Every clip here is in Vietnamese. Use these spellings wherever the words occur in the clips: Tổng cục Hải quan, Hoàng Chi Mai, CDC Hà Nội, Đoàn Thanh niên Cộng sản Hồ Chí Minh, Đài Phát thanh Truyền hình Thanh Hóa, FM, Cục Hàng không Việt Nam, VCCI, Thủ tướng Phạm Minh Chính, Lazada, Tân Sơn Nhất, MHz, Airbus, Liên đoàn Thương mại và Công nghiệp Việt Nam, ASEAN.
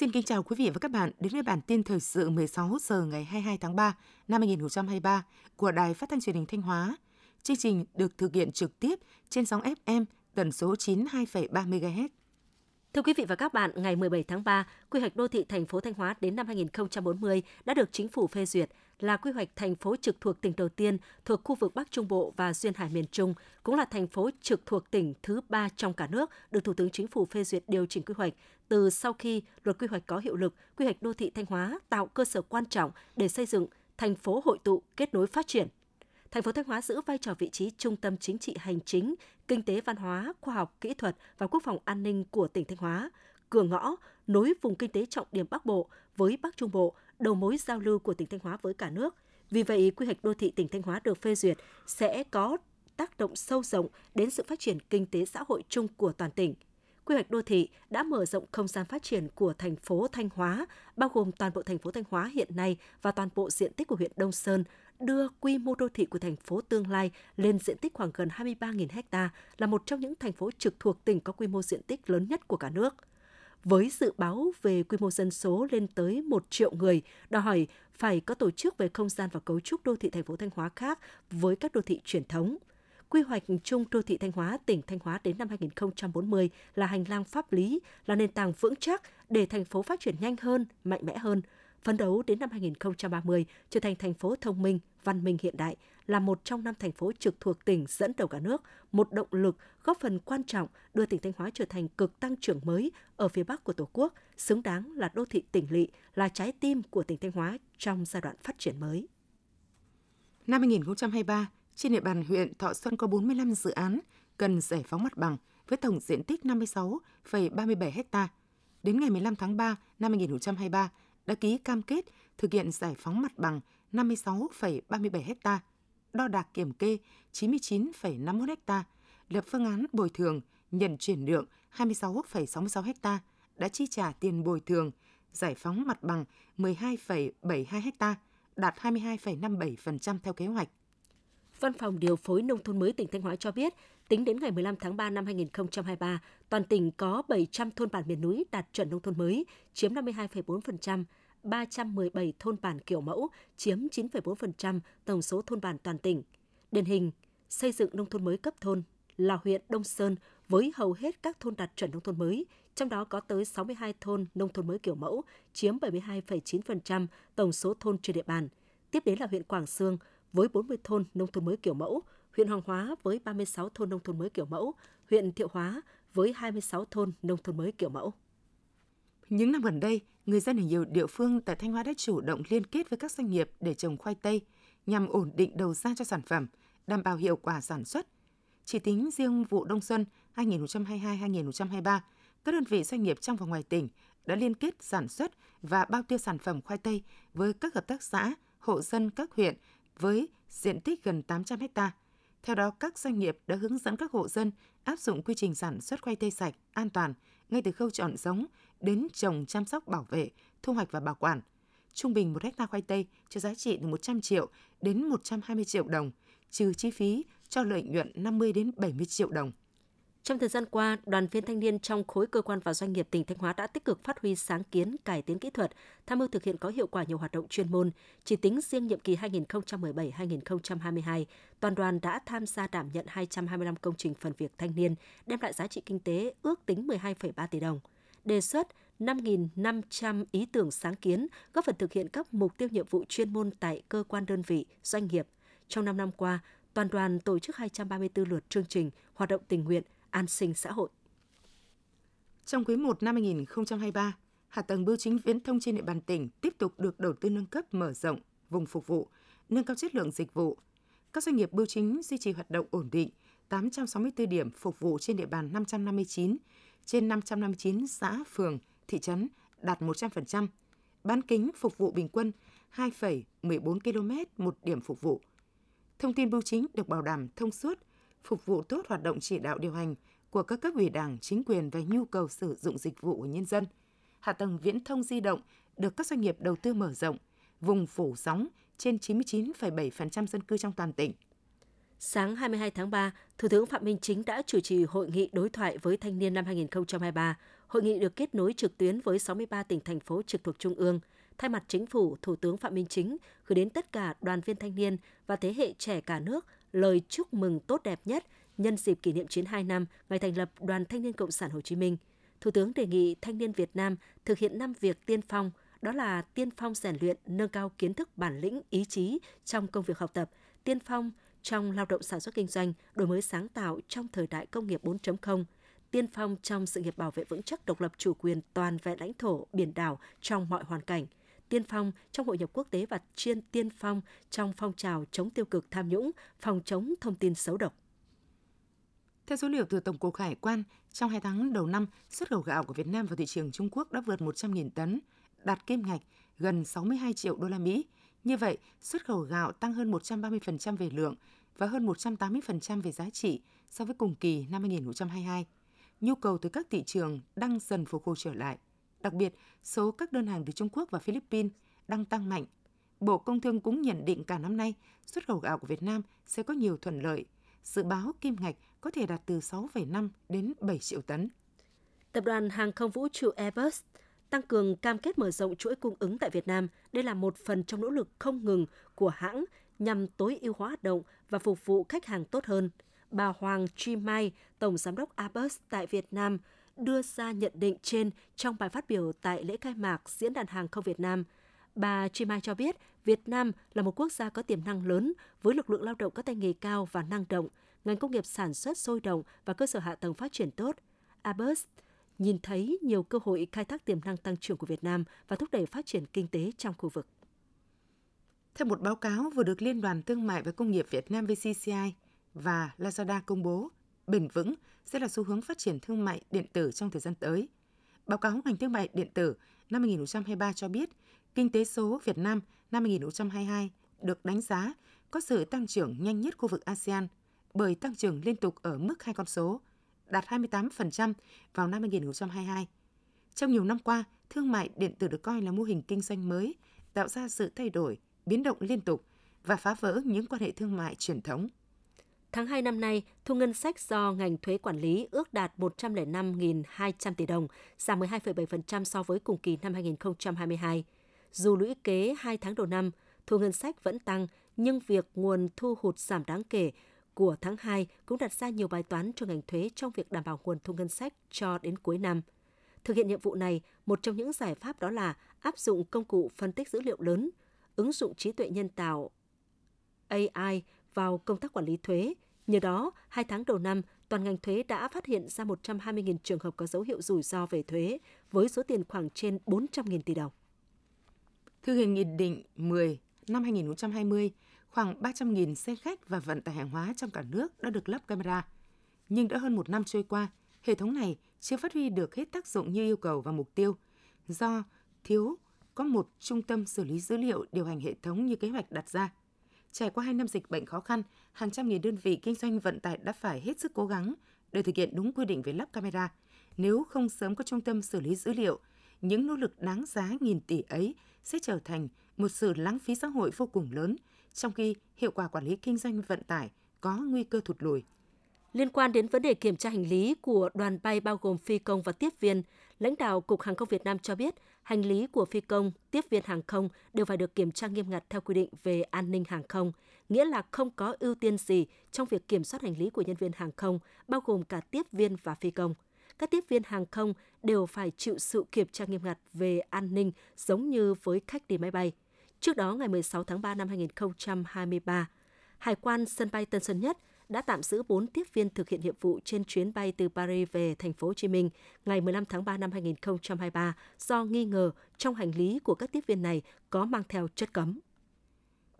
Xin kính chào quý vị và các bạn đến với bản tin thời sự 16 giờ ngày 22 tháng 3 năm 2023 của Đài Phát thanh Truyền hình Thanh Hóa. Chương trình được thực hiện trực tiếp trên sóng FM tần số 92,3 MHz. Thưa quý vị và các bạn, ngày 17 tháng 3, quy hoạch đô thị thành phố Thanh Hóa đến năm 2040 đã được Chính phủ phê duyệt là quy hoạch thành phố trực thuộc tỉnh đầu tiên thuộc khu vực Bắc Trung Bộ và Duyên Hải miền Trung, cũng là thành phố trực thuộc tỉnh thứ 3 trong cả nước được Thủ tướng Chính phủ phê duyệt điều chỉnh quy hoạch. Từ sau khi luật quy hoạch có hiệu lực, quy hoạch đô thị Thanh Hóa tạo cơ sở quan trọng để xây dựng thành phố hội tụ, kết nối phát triển. Thành phố Thanh Hóa giữ vai trò vị trí trung tâm chính trị hành chính, kinh tế văn hóa, khoa học, kỹ thuật và quốc phòng an ninh của tỉnh Thanh Hóa, cửa ngõ, nối vùng kinh tế trọng điểm Bắc Bộ với Bắc Trung Bộ, đầu mối giao lưu của tỉnh Thanh Hóa với cả nước. Vì vậy, quy hoạch đô thị tỉnh Thanh Hóa được phê duyệt sẽ có tác động sâu rộng đến sự phát triển kinh tế xã hội chung của toàn tỉnh. Quy hoạch đô thị đã mở rộng không gian phát triển của thành phố Thanh Hóa, bao gồm toàn bộ thành phố Thanh Hóa hiện nay và toàn bộ diện tích của huyện Đông Sơn, đưa quy mô đô thị của thành phố tương lai lên diện tích khoảng gần 23.000 ha, là một trong những thành phố trực thuộc tỉnh có quy mô diện tích lớn nhất của cả nước. Với dự báo về quy mô dân số lên tới 1 triệu người, đòi hỏi phải có tổ chức về không gian và cấu trúc đô thị thành phố Thanh Hóa khác với các đô thị truyền thống. Quy hoạch chung đô thị Thanh Hóa, tỉnh Thanh Hóa đến năm 2040 là hành lang pháp lý, là nền tảng vững chắc để thành phố phát triển nhanh hơn, mạnh mẽ hơn, phấn đấu đến năm 2030 trở thành thành phố thông minh, văn minh hiện đại, là một trong 5 thành phố trực thuộc tỉnh dẫn đầu cả nước, một động lực góp phần quan trọng đưa tỉnh Thanh Hóa trở thành cực tăng trưởng mới ở phía Bắc của Tổ quốc, xứng đáng là đô thị tỉnh lỵ, là trái tim của tỉnh Thanh Hóa trong giai đoạn phát triển mới. Năm 2023, trên địa bàn huyện Thọ Xuân có 45 dự án cần giải phóng mặt bằng với tổng diện tích 56,37 ha. Đến ngày 15 tháng 3 năm 2023, đã ký cam kết thực hiện giải phóng mặt bằng 56,37 ha, đo đạc kiểm kê 99,51 ha, lập phương án bồi thường, nhận chuyển nhượng 26,66 ha, đã chi trả tiền bồi thường, giải phóng mặt bằng 12,72 ha, đạt 22,57% theo kế hoạch. Văn phòng điều phối nông thôn mới tỉnh Thanh Hóa cho biết, tính đến ngày 15 tháng 3 năm 2023, toàn tỉnh có 700 thôn bản miền núi đạt chuẩn nông thôn mới, chiếm 52,4%, 317 thôn bản kiểu mẫu, chiếm 9,4% tổng số thôn bản toàn tỉnh. Điển hình, xây dựng nông thôn mới cấp thôn là huyện Đông Sơn với hầu hết các thôn đạt chuẩn nông thôn mới, trong đó có tới 62 thôn nông thôn mới kiểu mẫu, chiếm 72,9% tổng số thôn trên địa bàn. Tiếp đến là huyện Quảng Xương với 40 thôn nông thôn mới kiểu mẫu, huyện Hoàng Hóa với 36 thôn nông thôn mới kiểu mẫu, huyện Thiệu Hóa với 26 thôn nông thôn mới kiểu mẫu. Những năm gần đây, người dân ở nhiều địa phương tại Thanh Hóa đã chủ động liên kết với các doanh nghiệp để trồng khoai tây nhằm ổn định đầu ra cho sản phẩm, đảm bảo hiệu quả sản xuất. Chỉ tính riêng vụ Đông Xuân 2022-2023, các đơn vị doanh nghiệp trong và ngoài tỉnh đã liên kết sản xuất và bao tiêu sản phẩm khoai tây với các hợp tác xã, hộ dân các huyện với diện tích gần 800 ha. Theo đó, các doanh nghiệp đã hướng dẫn các hộ dân áp dụng quy trình sản xuất khoai tây sạch, an toàn, ngay từ khâu chọn giống đến trồng, chăm sóc, bảo vệ, thu hoạch và bảo quản. Trung bình 1 ha khoai tây cho giá trị từ 100 triệu đến 120 triệu đồng, trừ chi phí cho lợi nhuận 50 đến 70 triệu đồng. Trong thời gian qua, đoàn viên thanh niên trong khối cơ quan và doanh nghiệp tỉnh Thanh Hóa đã tích cực phát huy sáng kiến, cải tiến kỹ thuật, tham mưu thực hiện có hiệu quả nhiều hoạt động chuyên môn. Chỉ tính riêng nhiệm kỳ 2017-2022, toàn đoàn đã tham gia đảm nhận 225 công trình phần việc thanh niên, đem lại giá trị kinh tế ước tính 12,3 tỷ đồng. Đề xuất 5.500 ý tưởng sáng kiến, góp phần thực hiện các mục tiêu nhiệm vụ chuyên môn tại cơ quan đơn vị, doanh nghiệp. Trong 5 năm qua, toàn đoàn tổ chức 234 lượt chương trình, hoạt động tình nguyện, an sinh xã hội. Trong quý 1 năm 2023, hạ tầng bưu chính viễn thông trên địa bàn tỉnh tiếp tục được đầu tư nâng cấp, mở rộng vùng phục vụ, nâng cao chất lượng dịch vụ. Các doanh nghiệp bưu chính duy trì hoạt động ổn định, 864 điểm phục vụ trên địa bàn 559 trên 559 xã, phường, thị trấn, đạt 100%. Bán kính phục vụ bình quân 2,14 km một điểm phục vụ. Thông tin bưu chính được bảo đảm thông suốt, phục vụ tốt hoạt động chỉ đạo điều hành của các cấp ủy Đảng, chính quyền và nhu cầu sử dụng dịch vụ của nhân dân. Hạ tầng viễn thông di động được các doanh nghiệp đầu tư mở rộng, vùng phủ sóng trên 99,7% dân cư trong toàn tỉnh. Sáng 22 tháng 3, Thủ tướng Phạm Minh Chính đã chủ trì hội nghị đối thoại với thanh niên năm 2023. Hội nghị được kết nối trực tuyến với 63 tỉnh, thành phố trực thuộc Trung ương. Thay mặt Chính phủ, Thủ tướng Phạm Minh Chính gửi đến tất cả đoàn viên thanh niên và thế hệ trẻ cả nước lời chúc mừng tốt đẹp nhất nhân dịp kỷ niệm 92 năm ngày thành lập Đoàn Thanh niên Cộng sản Hồ Chí Minh. Thủ tướng đề nghị thanh niên Việt Nam thực hiện 5 việc tiên phong, đó là tiên phong rèn luyện, nâng cao kiến thức, bản lĩnh, ý chí trong công việc học tập, tiên phong trong lao động sản xuất kinh doanh, đổi mới sáng tạo trong thời đại công nghiệp 4.0, tiên phong trong sự nghiệp bảo vệ vững chắc độc lập chủ quyền toàn vẹn lãnh thổ, biển đảo trong mọi hoàn cảnh, tiên phong trong hội nhập quốc tế và chuyên tiên phong trong phong trào chống tiêu cực tham nhũng, phòng chống thông tin xấu độc. Theo số liệu từ Tổng cục Hải quan, trong 2 tháng đầu năm, xuất khẩu gạo của Việt Nam vào thị trường Trung Quốc đã vượt 100.000 tấn, đạt kim ngạch gần 62 triệu đô la Mỹ. Như vậy, xuất khẩu gạo tăng hơn 130% về lượng và hơn 180% về giá trị so với cùng kỳ năm 2022. Nhu cầu từ các thị trường đang dần phục hồi trở lại. Đặc biệt, số các đơn hàng từ Trung Quốc và Philippines đang tăng mạnh. Bộ Công Thương cũng nhận định cả năm nay, xuất khẩu gạo của Việt Nam sẽ có nhiều thuận lợi. Dự báo kim ngạch có thể đạt từ 6,5 đến 7 triệu tấn. Tập đoàn Hàng không vũ trụ Airbus tăng cường cam kết mở rộng chuỗi cung ứng tại Việt Nam. Đây là một phần trong nỗ lực không ngừng của hãng nhằm tối ưu hóa hoạt động và phục vụ khách hàng tốt hơn. Bà Hoàng Chi Mai, Tổng Giám đốc Airbus tại Việt Nam, đưa ra nhận định trên trong bài phát biểu tại lễ khai mạc Diễn đàn Hàng không Việt Nam. Bà Chi Mai cho biết, Việt Nam là một quốc gia có tiềm năng lớn với lực lượng lao động có tay nghề cao và năng động, ngành công nghiệp sản xuất sôi động và cơ sở hạ tầng phát triển tốt. Airbus nhìn thấy nhiều cơ hội khai thác tiềm năng tăng trưởng của Việt Nam và thúc đẩy phát triển kinh tế trong khu vực. Theo một báo cáo vừa được Liên đoàn Thương mại và Công nghiệp Việt Nam VCCI và Lazada công bố, bền vững sẽ là xu hướng phát triển thương mại điện tử trong thời gian tới. Báo cáo ngành thương mại điện tử năm 2023 cho biết, kinh tế số Việt Nam năm 2022 được đánh giá có sự tăng trưởng nhanh nhất khu vực ASEAN bởi tăng trưởng liên tục ở mức 2 con số, đạt 28% vào năm 2022. Trong nhiều năm qua, thương mại điện tử được coi là mô hình kinh doanh mới, tạo ra sự thay đổi, biến động liên tục và phá vỡ những quan hệ thương mại truyền thống. Tháng 2 năm nay, thu ngân sách do ngành thuế quản lý ước đạt 105.200 tỷ đồng, giảm 12,7% so với cùng kỳ năm 2022. Dù lũy kế 2 tháng đầu năm, thu ngân sách vẫn tăng, nhưng việc nguồn thu hụt giảm đáng kể của tháng 2 cũng đặt ra nhiều bài toán cho ngành thuế trong việc đảm bảo nguồn thu ngân sách cho đến cuối năm. Thực hiện nhiệm vụ này, một trong những giải pháp đó là áp dụng công cụ phân tích dữ liệu lớn, ứng dụng trí tuệ nhân tạo AI vào công tác quản lý thuế. Nhờ đó, 2 tháng đầu năm, toàn ngành thuế đã phát hiện ra 120.000 trường hợp có dấu hiệu rủi ro về thuế, với số tiền khoảng trên 400.000 tỷ đồng. Thực hiện Nghị định 10 năm 2020, khoảng 300.000 xe khách và vận tải hàng hóa trong cả nước đã được lắp camera. Nhưng đã hơn một năm trôi qua, hệ thống này chưa phát huy được hết tác dụng như yêu cầu và mục tiêu, do thiếu có một trung tâm xử lý dữ liệu điều hành hệ thống như kế hoạch đặt ra. Trải qua 2 năm dịch bệnh khó khăn, hàng trăm nghìn đơn vị kinh doanh vận tải đã phải hết sức cố gắng để thực hiện đúng quy định về lắp camera. Nếu không sớm có trung tâm xử lý dữ liệu, những nỗ lực đáng giá nghìn tỷ ấy sẽ trở thành một sự lãng phí xã hội vô cùng lớn, trong khi hiệu quả quản lý kinh doanh vận tải có nguy cơ thụt lùi. Liên quan đến vấn đề kiểm tra hành lý của đoàn bay bao gồm phi công và tiếp viên, lãnh đạo Cục Hàng không Việt Nam cho biết hành lý của phi công, tiếp viên hàng không đều phải được kiểm tra nghiêm ngặt theo quy định về an ninh hàng không, nghĩa là không có ưu tiên gì trong việc kiểm soát hành lý của nhân viên hàng không, bao gồm cả tiếp viên và phi công. Các tiếp viên hàng không đều phải chịu sự kiểm tra nghiêm ngặt về an ninh giống như với khách đi máy bay. Trước đó, ngày 16 tháng 3 năm 2023, Hải quan sân bay Tân Sơn Nhất đã tạm giữ 4 tiếp viên thực hiện nhiệm vụ trên chuyến bay từ Paris về thành phố Hồ Chí Minh ngày 15 tháng 3 năm 2023 do nghi ngờ trong hành lý của các tiếp viên này có mang theo chất cấm.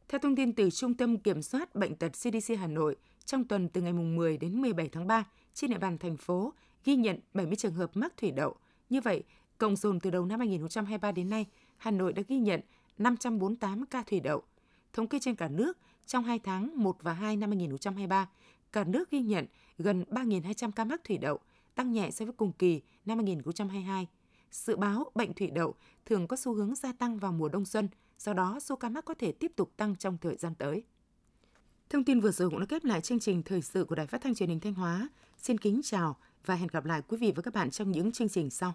Theo thông tin từ Trung tâm Kiểm soát Bệnh tật CDC Hà Nội, trong tuần từ ngày 10 đến 17 tháng 3, trên địa bàn thành phố ghi nhận 70 trường hợp mắc thủy đậu. Như vậy, cộng dồn từ đầu năm 2023 đến nay, Hà Nội đã ghi nhận 548 ca thủy đậu. Thống kê trên cả nước, trong 2 tháng 1 và 2 năm 2023, cả nước ghi nhận gần 3.200 ca mắc thủy đậu, tăng nhẹ so với cùng kỳ năm 2022. Dự báo bệnh thủy đậu thường có xu hướng gia tăng vào mùa đông xuân, do đó số ca mắc có thể tiếp tục tăng trong thời gian tới. Thông tin vừa rồi cũng đã kết lại chương trình thời sự của Đài Phát thanh Truyền hình Thanh Hóa. Xin kính chào và hẹn gặp lại quý vị và các bạn trong những chương trình sau.